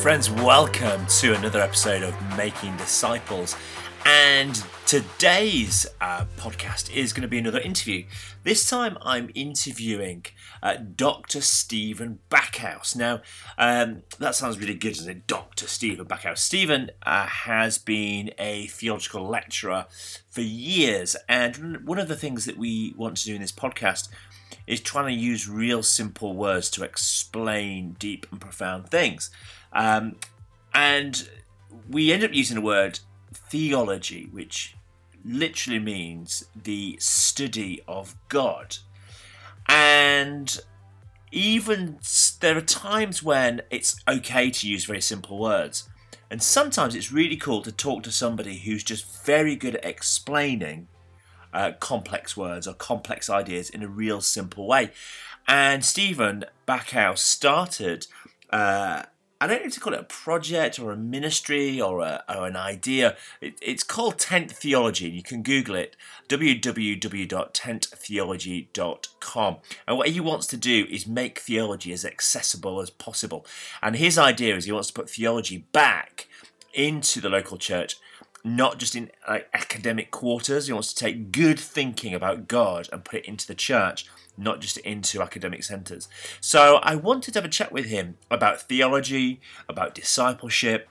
Friends, welcome to another episode of Making Disciples, and today's podcast is going to be another interview. This time I'm interviewing Dr. Stephen Backhouse. Now, that sounds really good, doesn't it? Dr. Stephen Backhouse. Stephen has been a theological lecturer for years, and one of the things that we want to do in this podcast is trying to use real simple words to explain deep and profound things. And we end up using the word theology, which literally means the study of God. And even there are times when it's okay to use very simple words. And sometimes it's really cool to talk to somebody who's just very good at explaining complex words or complex ideas in a real simple way. And Stephen Backhouse started... I don't know if to call it a project or a ministry or an idea. It's called Tent Theology. You can Google it, www.tenttheology.com. And what he wants to do is make theology as accessible as possible. And his idea is he wants to put theology back into the local church, not just in academic quarters. He wants to take good thinking about God and put it into the church, not just into academic centres. So I wanted to have a chat with him about theology, about discipleship,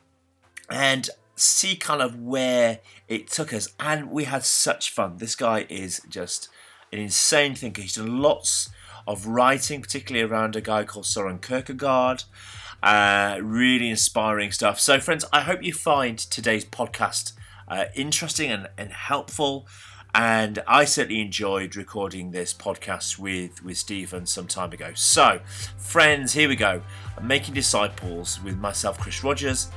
and see kind of where it took us. And we had such fun. This guy is just an insane thinker. He's done lots of writing, particularly around a guy called Soren Kierkegaard. Really inspiring stuff. So friends, I hope you find today's podcast interesting and helpful. And I certainly enjoyed recording this podcast with Stephen some time ago. So, friends, here we go. I'm Making Disciples with myself, Chris Rogers,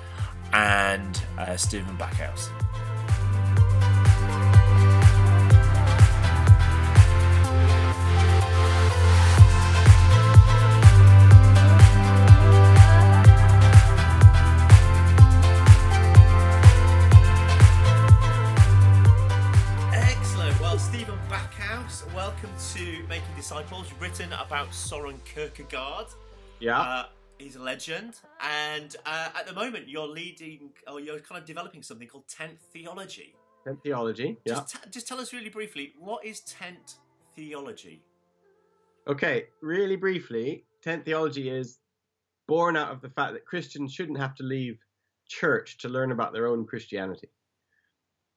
and Stephen Backhouse. Disciples. You've written about Soren Kierkegaard. Yeah, he's a legend, and at the moment you're leading, or you're kind of developing something called Tent Theology. Tent Theology. Yeah. Just tell us really briefly, what is Tent Theology? Okay, really briefly, Tent Theology is born out of the fact that Christians shouldn't have to leave church to learn about their own Christianity.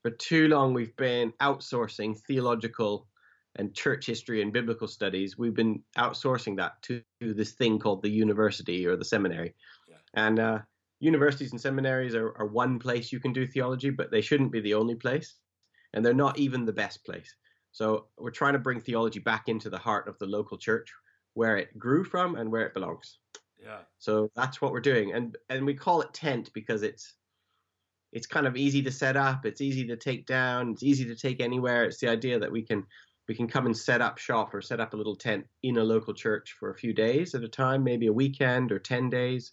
For too long, we've been outsourcing theological and church history and biblical studies. We've been outsourcing that to this thing called the university or the seminary. Yeah. And universities and seminaries are one place you can do theology, but they shouldn't be the only place. And they're not even the best place. So we're trying to bring theology back into the heart of the local church, where it grew from and where it belongs. Yeah. So that's what we're doing. And we call it Tent because it's kind of easy to set up. It's easy to take down. It's easy to take anywhere. It's the idea that we can come and set up shop or set up a little tent in a local church for a few days at a time, maybe a weekend or 10 days.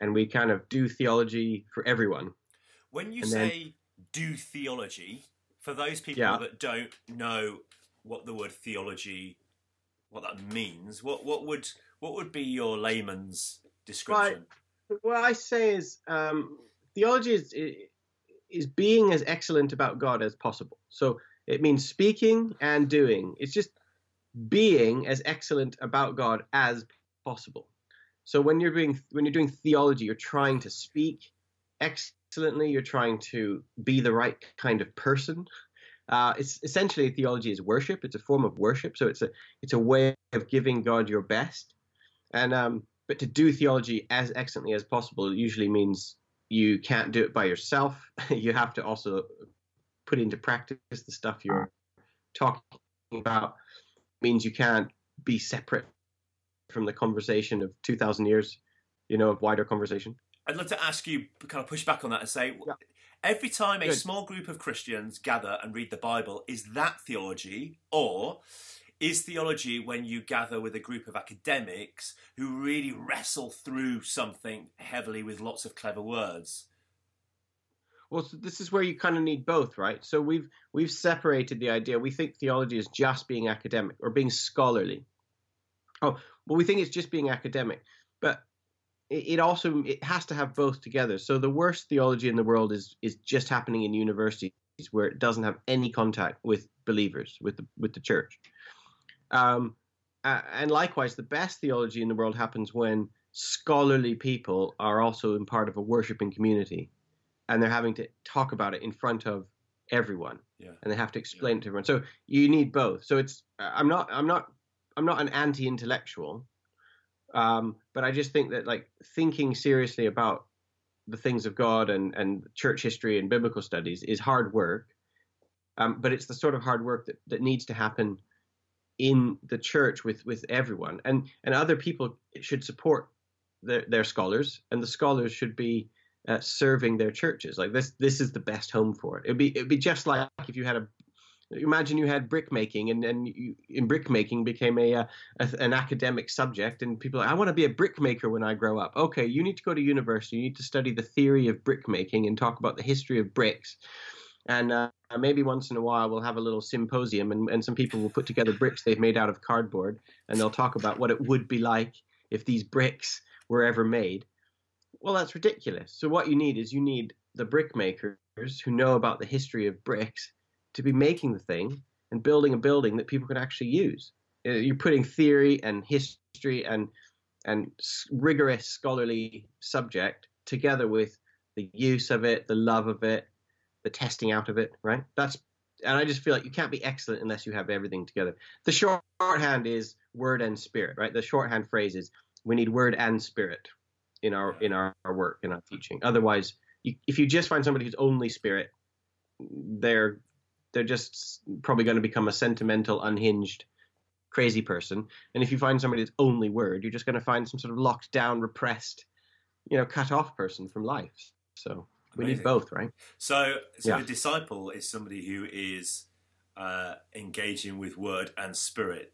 And we kind of do theology for everyone. When you say do theology, for those people that don't know what the word theology, what that means, what would be your layman's description? What I say is theology is being as excellent about God as possible. So it means speaking and doing. It's just being as excellent about God as possible. So when you're doing theology, you're trying to speak excellently. You're trying to be the right kind of person. It's essentially, theology is worship. It's a form of worship. So it's a way of giving God your best. And but to do theology as excellently as possible usually means you can't do it by yourself. You have to also put into practice the stuff you're talking about. It means you can't be separate from the conversation of 2,000 years, of wider conversation. I'd love to ask you, kind of push back on that and say, Every time a small group of Christians gather and read the Bible, is that theology? Or is theology when you gather with a group of academics who really wrestle through something heavily with lots of clever words? Well, so this is where you kind of need both, right? So we've separated the idea. We think theology is just being academic or being scholarly. Oh, well, we think it's just being academic, but it has to have both together. So the worst theology in the world is just happening in universities where it doesn't have any contact with believers, with the church. And likewise, the best theology in the world happens when scholarly people are also in part of a worshiping community, and they're having to talk about it in front of everyone, and they have to explain it to everyone. So you need both. So it's I'm not an anti-intellectual, but I just think that, like, thinking seriously about the things of God and church history and biblical studies is hard work, but it's the sort of hard work that needs to happen in the church with everyone, and other people should support their scholars, and the scholars should be serving their churches. Like this is the best home for it. It'd be just like if you had imagine you had brick making, and then brick making became an academic subject, and people are like, I want to be a brick maker when I grow up. Okay, you need to go to university. You need to study the theory of brick making and talk about the history of bricks. And maybe once in a while we'll have a little symposium, and some people will put together bricks they've made out of cardboard, and they'll talk about what it would be like if these bricks were ever made. Well, that's ridiculous. So what you need is you need the brick makers who know about the history of bricks to be making the thing and building a building that people can actually use. You're putting theory and history and rigorous scholarly subject together with the use of it, the love of it, the testing out of it, right? And I just feel like you can't be excellent unless you have everything together. The shorthand is word and spirit, right? The shorthand phrase is we need word and spirit in our work, in our teaching. Otherwise, if you just find somebody who's only spirit, they're just probably going to become a sentimental, unhinged, crazy person. And if you find somebody that's only word, you're just going to find some sort of locked down, repressed, cut off person from life. So we need both, right? So the disciple is somebody who is engaging with word and spirit,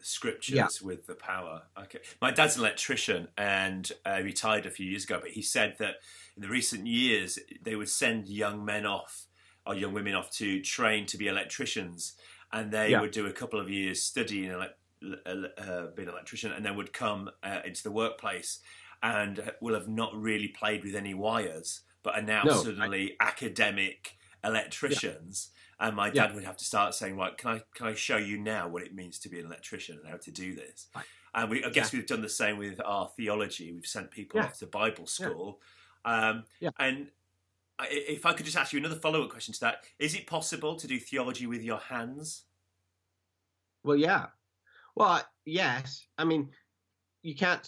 scriptures with the power. Okay. My dad's an electrician and retired a few years ago, but he said that in the recent years, they would send young men off or young women off to train to be electricians, and they would do a couple of years studying being an electrician, and then would come into the workplace and will have not really played with any wires, but are now suddenly academic electricians. Yeah. And my dad would have to start saying, right, can I show you now what it means to be an electrician and how to do this? Right. And I guess we've done the same with our theology. We've sent people off to Bible school. Yeah. And if I could just ask you another follow-up question to that, is it possible to do theology with your hands? Well, yeah. Well, yes. I mean, you can't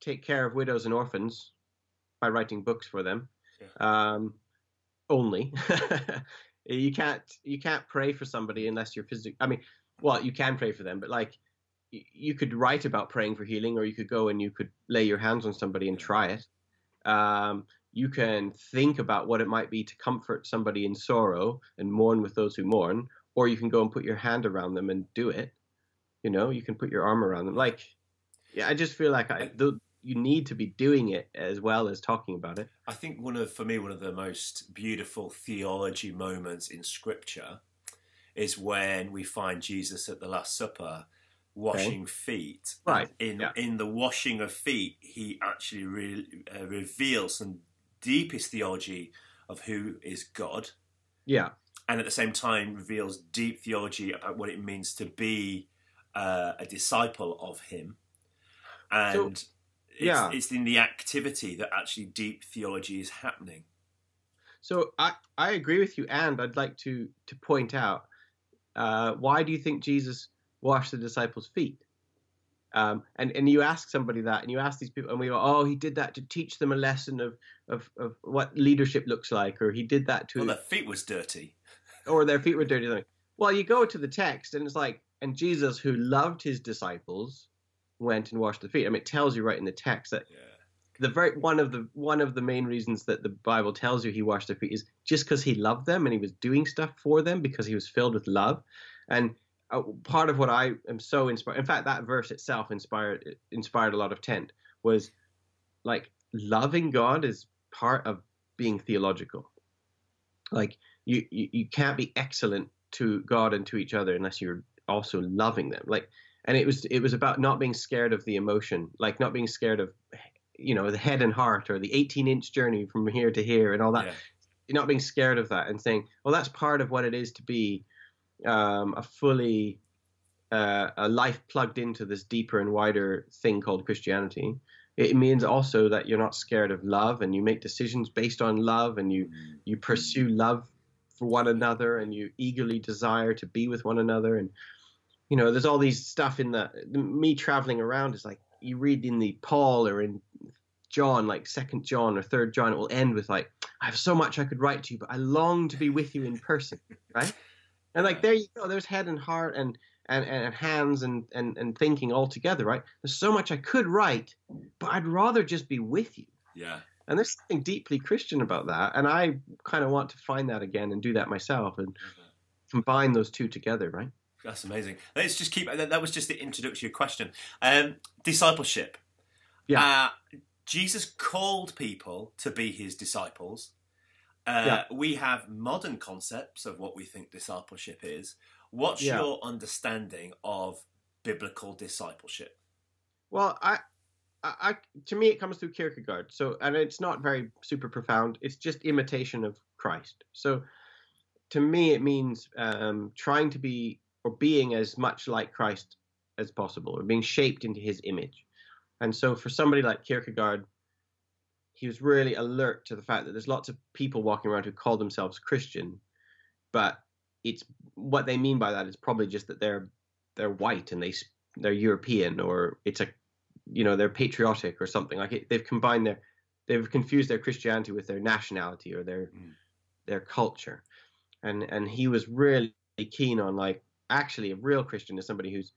take care of widows and orphans by writing books for them. Yeah. Only you can't pray for somebody unless you're physically. I mean, well, you can pray for them, but like you could write about praying for healing, or you could go and you could lay your hands on somebody and try it. You can think about what it might be to comfort somebody in sorrow and mourn with those who mourn, or you can go and put your hand around them and do it. You can put your arm around them. Like, yeah, I just feel like you need to be doing it as well as talking about it. I think for me, one of the most beautiful theology moments in Scripture is when we find Jesus at the Last Supper washing feet. Right. In the washing of feet, he actually reveals some deepest theology of who is God, and at the same time reveals deep theology about what it means to be a disciple of him, and it's in the activity that actually deep theology is happening. So I agree with you, and I'd like to point out why do you think Jesus washed the disciples' feet? And you ask somebody that, and you ask these people, and we go, oh, he did that to teach them a lesson of what leadership looks like, or he did that to... Well, their feet was dirty. Or their feet were dirty. Well, you go to the text, and it's like, and Jesus, who loved his disciples, went and washed the feet. I mean, it tells you right in the text that one of the main reasons that the Bible tells you he washed their feet is just because he loved them and he was doing stuff for them because he was filled with love. And part of what I am so inspired, in fact, that verse itself inspired a lot of Tent, was like loving God is part of being theological. Like you can't be excellent to God and to each other unless you're also loving them. Like, and it was about not being scared of the emotion, like not being scared of, you know, the head and heart or the 18-inch journey from here to here and all that. Yeah. You're not being scared of that and saying, well, that's part of what it is to be a life plugged into this deeper and wider thing called Christianity. It means also that you're not scared of love, and you make decisions based on love, and you pursue love for one another, and you eagerly desire to be with one another. And, you know, there's all these stuff in me traveling around is like, you read in the Paul or in John, like 2 John or 3 John, it will end with like, I have so much I could write to you, but I long to be with you in person. Right. And like, there you go, there's head and heart and hands and thinking all together, right? There's so much I could write, but I'd rather just be with you. Yeah. And there's something deeply Christian about that. And I kind of want to find that again and do that myself and combine those two together, right? That's amazing. Let's just keep, that was just the introduction to your question. Discipleship. Yeah. Jesus called people to be his disciples. We have modern concepts of what we think discipleship is. What's your understanding of biblical discipleship? Well, I to me, it comes through Kierkegaard. So, and it's not very super profound. It's just imitation of Christ. So, to me, it means trying to be or being as much like Christ as possible, or being shaped into his image. And so, for somebody like Kierkegaard, he was really alert to the fact that there's lots of people walking around who call themselves Christian, but it's what they mean by that is probably just that they're white and they're European, or it's a, you know, they're patriotic or something like it. They've combined they've confused their Christianity with their nationality or their culture. And he was really keen on like, actually a real Christian is somebody who's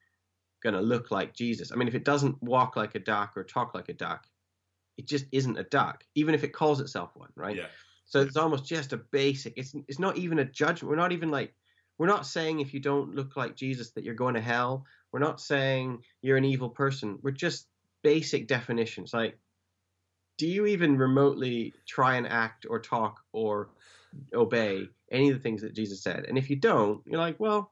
going to look like Jesus. I mean, if it doesn't walk like a duck or talk like a duck, it just isn't a duck, even if it calls itself one, right? Yeah. So it's almost just a basic, it's not even a judgment. We're not even like, we're not saying if you don't look like Jesus that you're going to hell. We're not saying you're an evil person. We're just basic definitions. Like, do you even remotely try and act or talk or obey any of the things that Jesus said? And if you don't, you're like, well,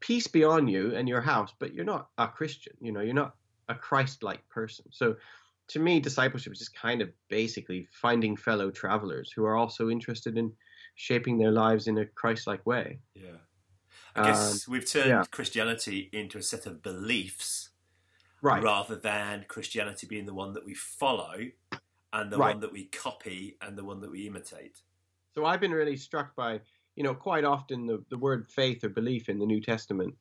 peace be on you and your house, but you're not a Christian. You know, you're not a Christ-like person. So to me, discipleship is just kind of basically finding fellow travelers who are also interested in shaping their lives in a Christ-like way. Yeah. I guess we've turned Christianity into a set of beliefs, right, rather than Christianity being the one that we follow and the one that we copy and the one that we imitate. So I've been really struck by, you know, quite often the word faith or belief in the New Testament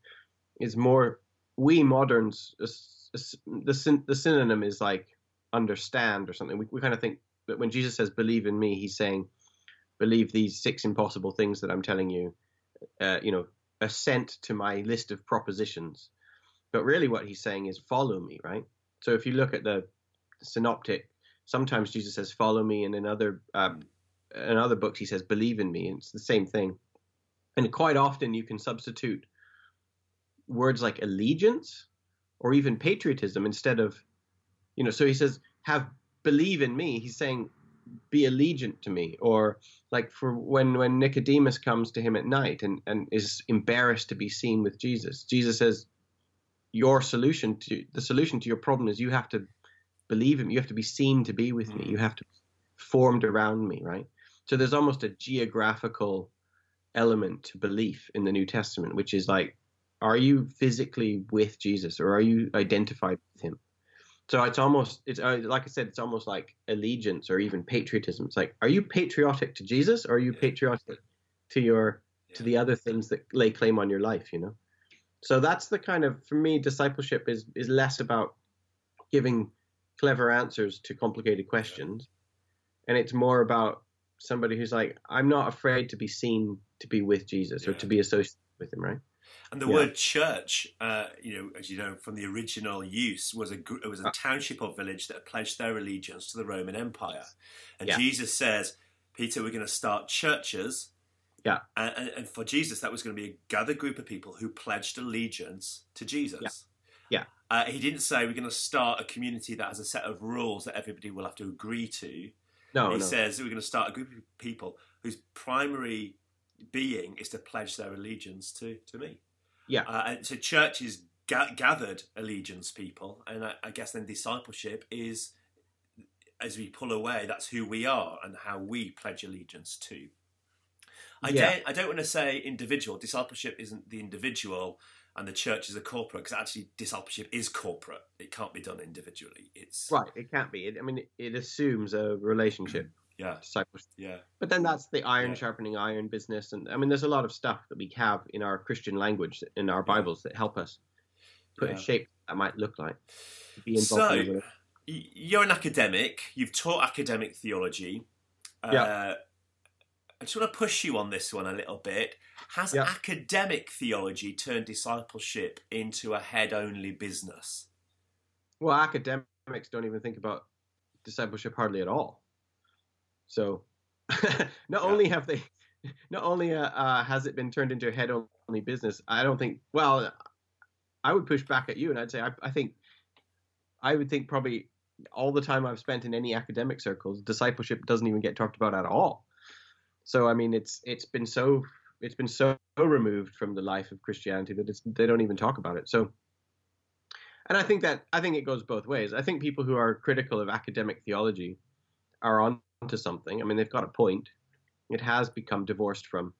is more, we moderns, the synonym is like, understand or something. We kind of think that when Jesus says believe in me, he's saying believe these 6 impossible things that I'm telling you, you know, assent to my list of propositions. But really what he's saying is follow me, right? So if you look at the synoptic, sometimes Jesus says follow me, and in other books he says believe in me, and it's the same thing. And quite often you can substitute words like allegiance or even patriotism instead of, you know, so he says, believe in me. He's saying, be allegiant to me. Or like for when Nicodemus comes to him at night and is embarrassed to be seen with Jesus, Jesus says, the solution to your problem is you have to believe in me. You have to be seen to be with me. You have to be formed around me, right? So there's almost a geographical element to belief in the New Testament, which is like, are you physically with Jesus or are you identified with him? So it's like I said, it's almost like allegiance or even patriotism. It's like, are you patriotic to Jesus or are you patriotic to to the other things that lay claim on your life, you know? So that's the kind of, for me, discipleship is less about giving clever answers to complicated questions. And it's more about somebody who's like, I'm not afraid to be seen to be with Jesus or to be associated with him, right? And the word church, as you know, from the original use, was a township or village that pledged their allegiance to the Roman Empire. And Jesus says, Peter, we're going to start churches. Yeah. And for Jesus, that was going to be a gathered group of people who pledged allegiance to Jesus. Yeah. He didn't say, we're going to start a community that has a set of rules that everybody will have to agree to. No, he says we're going to start a group of people whose primary being is to pledge their allegiance to me. Yeah. And so church is gathered allegiance people. And I guess then discipleship is, as we pull away, that's who we are and how we pledge allegiance to. I don't want to say individual. Discipleship isn't the individual and the church is a corporate, because actually discipleship is corporate. It can't be done individually. It's right. It can't be. It assumes a relationship. Yeah. Discipleship. Yeah. But then that's the iron sharpening iron business. And there's a lot of stuff that we have in our Christian language, in our Bibles, that help us put a shape that might look like. To be involved in you're an academic. You've taught academic theology. I just want to push you on this one a little bit. Has academic theology turned discipleship into a head-only business? Well, academics don't even think about discipleship hardly at all. So, not only has it been turned into a head-only business, I don't think. Well, I would push back at you, and I'd say I would think probably all the time I've spent in any academic circles, discipleship doesn't even get talked about at all. So it's been so removed from the life of Christianity that they don't even talk about it. So, and I think it goes both ways. I think people who are critical of academic theology are onto something. They've got a point. It has become divorced from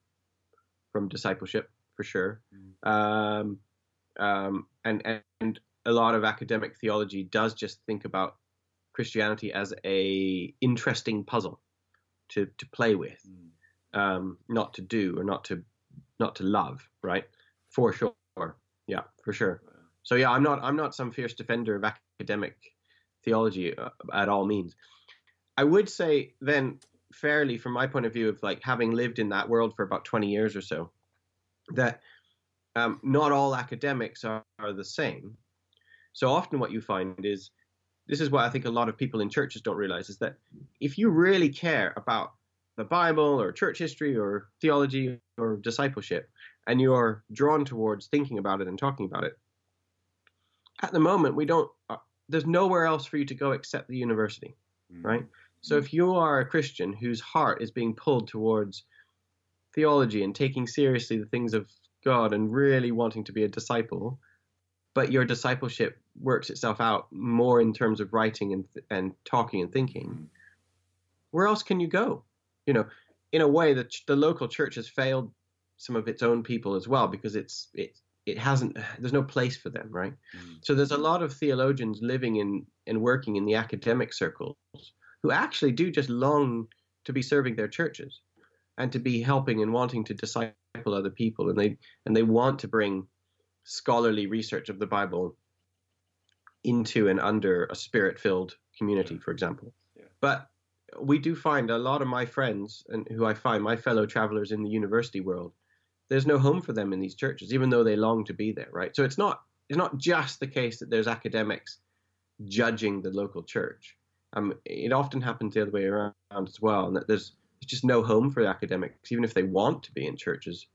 discipleship for sure. And a lot of academic theology does just think about Christianity as a interesting puzzle to play with, not to do or not to love, right? For sure. Yeah, for sure. So yeah, I'm not some fierce defender of academic theology at all means. I would say then fairly from my point of view of having lived in that world for about 20 years or so, that not all academics are the same. So often what you find is, this is what I think a lot of people in churches don't realize, is that if you really care about the Bible or church history or theology or discipleship, and you're drawn towards thinking about it and talking about it, at the moment, there's nowhere else for you to go except the university, right? So if you are a Christian whose heart is being pulled towards theology and taking seriously the things of God and really wanting to be a disciple, but your discipleship works itself out more in terms of writing and talking and thinking, where else can you go? In a way, the local church has failed some of its own people as well, because there's no place for them, right? So there's a lot of theologians living in and working in the academic circles who actually do just long to be serving their churches and to be helping and wanting to disciple other people, and they want to bring scholarly research of the Bible into and under a spirit-filled community, for example. Yeah. But we do find a lot of my friends, and who I find my fellow travelers in the university world, there's no home for them in these churches, even though they long to be there, right? So it's not just the case that there's academics judging the local church. It often happens the other way around as well, and that there's just no home for the academics, even if they want to be in churches.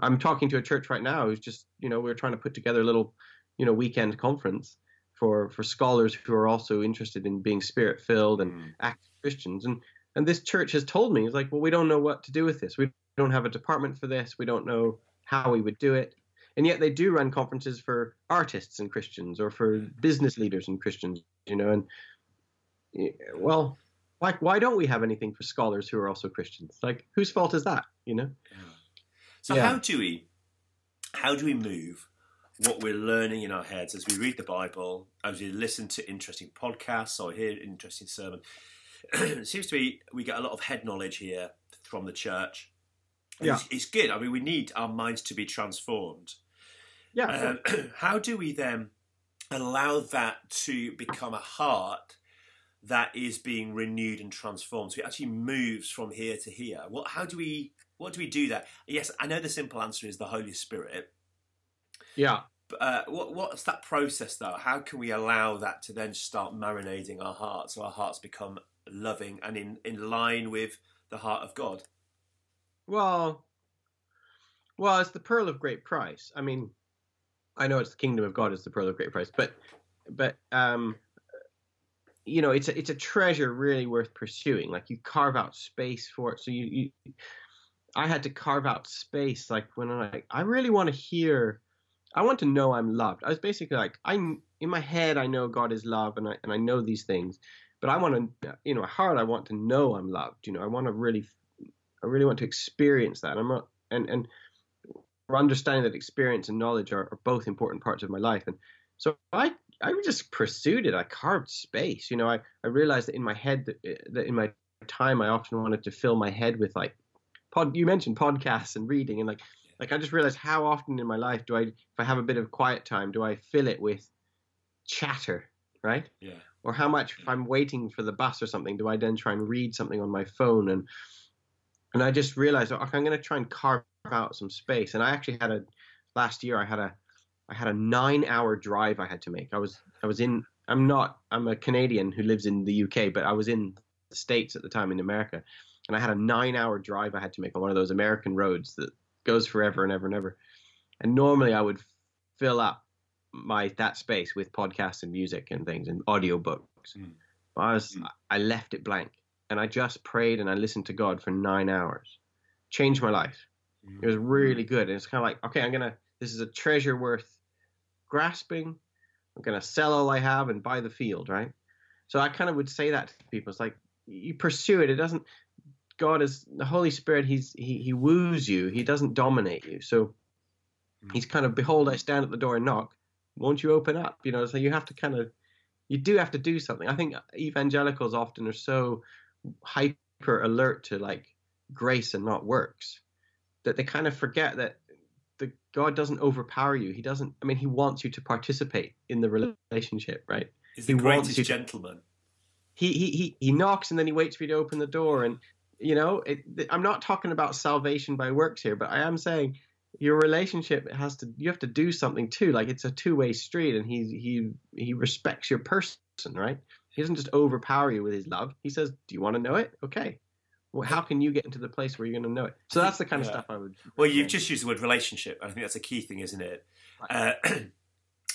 I'm talking to a church right now who's just, we're trying to put together a little, weekend conference for scholars who are also interested in being spirit-filled and active Christians. And this church has told me, it's like, well, we don't know what to do with this. We don't have a department for this. We don't know how we would do it. And yet they do run conferences for artists and Christians, or for business leaders and Christians, and well, why don't we have anything for scholars who are also Christians? Whose fault is that, Yeah. So how do we move what we're learning in our heads as we read the Bible, as we listen to interesting podcasts or hear interesting sermon? It seems to be we get a lot of head knowledge here from the church. Yeah. It's good. We need our minds to be transformed. Yeah. How do we then allow that to become a heart that is being renewed and transformed, so it actually moves from here to here? What do we do there? Yes, I know the simple answer is the Holy Spirit, Yeah. What's that process, though? How can we allow that to then start marinating our hearts, so our hearts become loving and in line with the heart of God? Well, it's the pearl of great price. I mean, I know it's the kingdom of God is the pearl of great price, but you know, it's a treasure really worth pursuing. Like, you carve out space for it. So I had to carve out space. Like, when I'm like, I really want to hear, I want to know I'm loved. I was basically like, I'm in my head, I know God is love, and I know these things, but I want to, in my heart, I want to know I'm loved. You know, I really want to experience that. And understanding that experience and knowledge are both important parts of my life. And so I just pursued it. I carved space. You know, I realized that in my head, that in my time, I often wanted to fill my head with like, you mentioned podcasts and reading, and like I just realized how often in my life if I have a bit of quiet time, do I fill it with chatter, right? Yeah. Or how much, if I'm waiting for the bus or something, do I then try and read something on my phone? And I just realized, okay, I'm going to try and carve out some space. And I actually had last year I had a 9-hour drive I had to make. I'm a Canadian who lives in the UK, but I was in the States at the time, in America. And I had a 9-hour drive I had to make on one of those American roads that goes forever and ever and ever. And normally I would fill up that space with podcasts and music and things and audiobooks. Mm. But I left it blank, and I just prayed and I listened to God for 9 hours. Changed my life. It was really good. And it's kind of like, okay, this is a treasure worth grasping. I'm going to sell all I have and buy the field, right? So I kind of would say that to people. It's like, you pursue it. It doesn't, God is the Holy Spirit. He woos you. He doesn't dominate you. So he's kind of, behold, I stand at the door and knock. Won't you open up? You know, so you have to kind of, you do have to do something. I think evangelicals often are so hyper alert to like grace and not works, that they kind of forget that God doesn't overpower you. He doesn't. I mean, he wants you to participate in the relationship, right? He's the greatest gentleman. He knocks and then he waits for you to open the door. And you know, I'm not talking about salvation by works here, but I am saying your relationship you have to do something too. Like, it's a two-way street, and he respects your person, right? He doesn't just overpower you with his love. He says, "Do you want to know it? Okay. Well, how can you get into the place where you're going to know it?" So that's the kind of stuff I would... Well, you've just used the word relationship. I think that's a key thing, isn't it?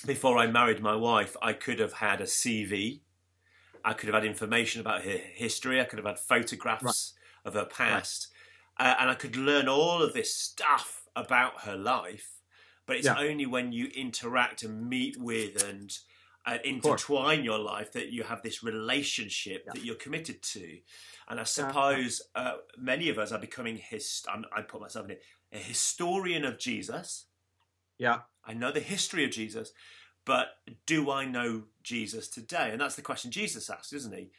Before I married my wife, I could have had a CV. I could have had information about her history. I could have had photographs of her past. Right. And I could learn all of this stuff about her life. But it's only when you interact and meet with and intertwine your life that you have this relationship that you're committed to. And I suppose many of us are becoming I put myself in it, a historian of Jesus. Yeah, I know the history of Jesus, but do I know Jesus today? And that's the question Jesus asks, isn't he?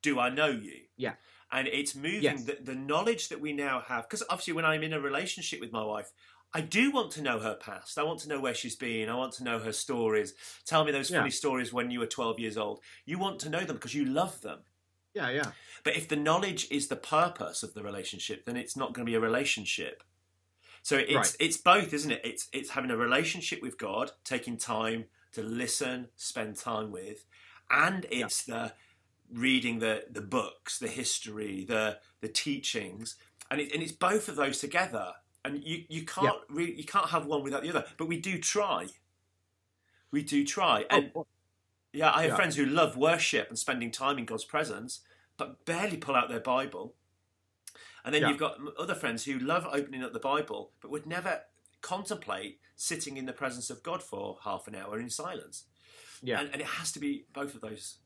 Do I know you? Yeah. And it's moving the knowledge that we now have, because obviously when I'm in a relationship with my wife, I do want to know her past. I want to know where she's been. I want to know her stories. Tell me those funny stories when you were 12 years old. You want to know them because you love them. Yeah, yeah. But if the knowledge is the purpose of the relationship, then it's not going to be a relationship. So it's both, isn't it? It's having a relationship with God, taking time to listen, spend time with, and it's the reading the books, the history, the teachings, and it's both of those together. And you can't you can't have one without the other. But we do try. We do try. And I have friends who love worship and spending time in God's presence, but barely pull out their Bible. And then you've got other friends who love opening up the Bible, but would never contemplate sitting in the presence of God for half an hour in silence. Yeah. And it has to be both of those.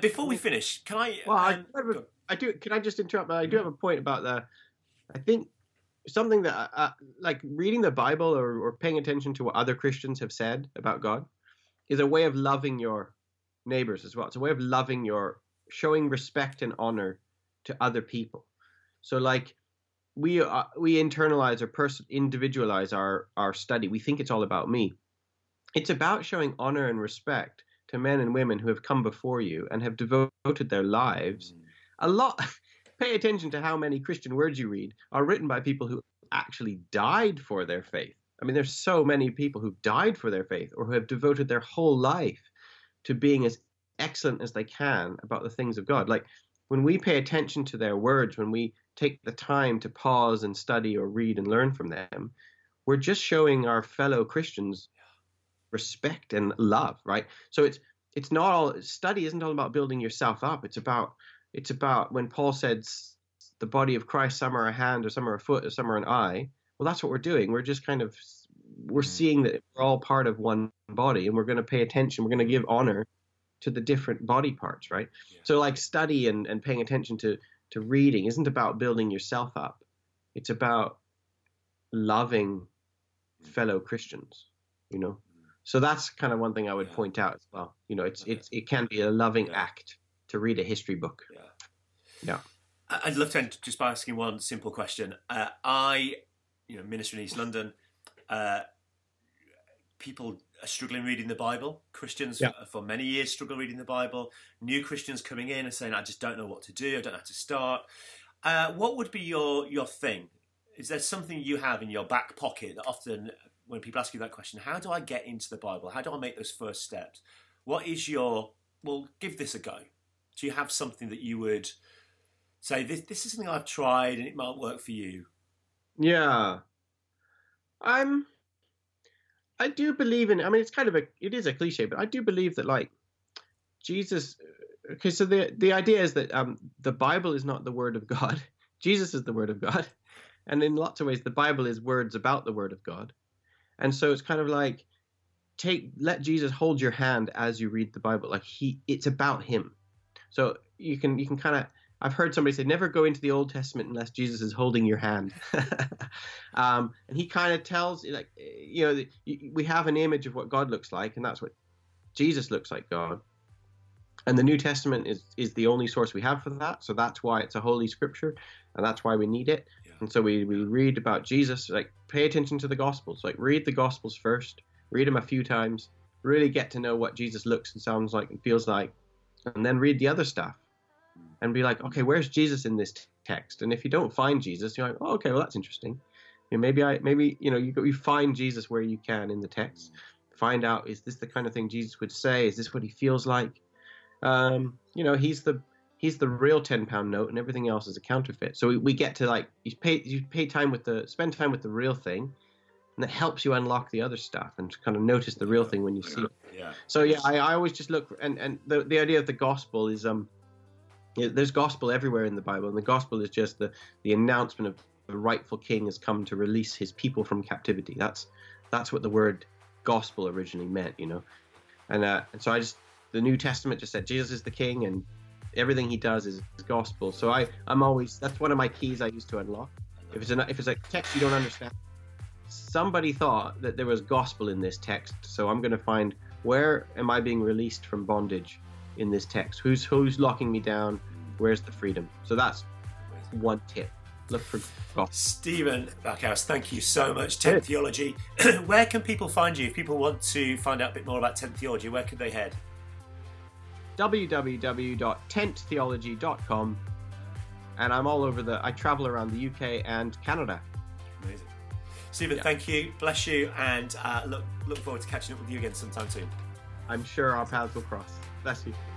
Before we finish, can I... Well, I do. Can I just interrupt? I do have a point about that. I think... something that, like reading the Bible or paying attention to what other Christians have said about God, is a way of loving your neighbors as well. It's a way of loving showing respect and honor to other people. So like we internalize or individualize our study. We think it's all about me. It's about showing honor and respect to men and women who have come before you and have devoted their lives a lot. Pay attention to how many Christian words you read are written by people who actually died for their faith. I mean, there's so many people who've died for their faith or who have devoted their whole life to being as excellent as they can about the things of God. Like, when we pay attention to their words, when we take the time to pause and study or read and learn from them, we're just showing our fellow Christians respect and love, right? So it's not all, study isn't all about building yourself up. It's about when Paul said the body of Christ, some are a hand or some are a foot or some are an eye. Well, that's what we're doing. We're just kind of, we're seeing that we're all part of one body, and we're going to pay attention. We're going to give honor to the different body parts, right? Yeah. So like study and paying attention to reading isn't about building yourself up. It's about loving fellow Christians, you know? So that's kind of one thing I would point out as well. You know, it can be a loving act to read a history book. Yeah. Yeah. I'd love to end just by asking one simple question. I minister in East London. People are struggling reading the Bible. Christians for many years struggle reading the Bible. New Christians coming in and saying, I just don't know what to do. I don't know how to start. What would be your thing? Is there something you have in your back pocket that often when people ask you that question, how do I get into the Bible? How do I make those first steps? What is your, well, give this a go. Do you have something that you would say, this is something I've tried and it might work for you? Yeah. I do believe in, I mean, it's kind of it is a cliche, but I do believe that, like, Jesus, okay, so the idea is that the Bible is not the word of God. Jesus is the word of God. And in lots of ways, the Bible is words about the word of God. And so it's kind of like, let Jesus hold your hand as you read the Bible. Like, it's about him. So you can kind of, I've heard somebody say, never go into the Old Testament unless Jesus is holding your hand. And he kind of tells, like, you know, we have an image of what God looks like, and that's what Jesus looks like, God. And the New Testament is the only source we have for that. So that's why it's a holy scripture, and that's why we need it. Yeah. And so we read about Jesus, like, pay attention to the Gospels, like, read the Gospels first, read them a few times, really get to know what Jesus looks and sounds like and feels like, and then read the other stuff. And be like, okay, where's Jesus in this text? And if you don't find Jesus, you're like, oh, okay, well, that's interesting. You know, you find Jesus where you can in the text. Find out, is this the kind of thing Jesus would say? Is this what he feels like? You know, he's the real 10-pound note, and everything else is a counterfeit. So we get to, like, spend time with the real thing, and that helps you unlock the other stuff and kind of notice the real thing when you see it. Yeah. So yeah, I always just look, and the idea of the gospel is there's gospel everywhere in the Bible, and the gospel is just the announcement of the rightful king has come to release his people from captivity. That's what the word gospel originally meant, you know. And so the New Testament just said Jesus is the king, and everything he does is gospel. So I'm always, that's one of my keys I use to unlock. If it's a text you don't understand, somebody thought that there was gospel in this text, so I'm going to find, where am I being released from bondage in this text? Who's locking me down? Where's the freedom? So that's one tip. Look for God. Stephen Backhouse, thank you so much. Tent Theology. Where can people find you? If people want to find out a bit more about Tent Theology, where can they head? www.tenttheology.com. And I'm all over I travel around the UK and Canada. Amazing. Stephen, thank you. Bless you. And look forward to catching up with you again sometime soon. I'm sure our paths will cross. Bless you.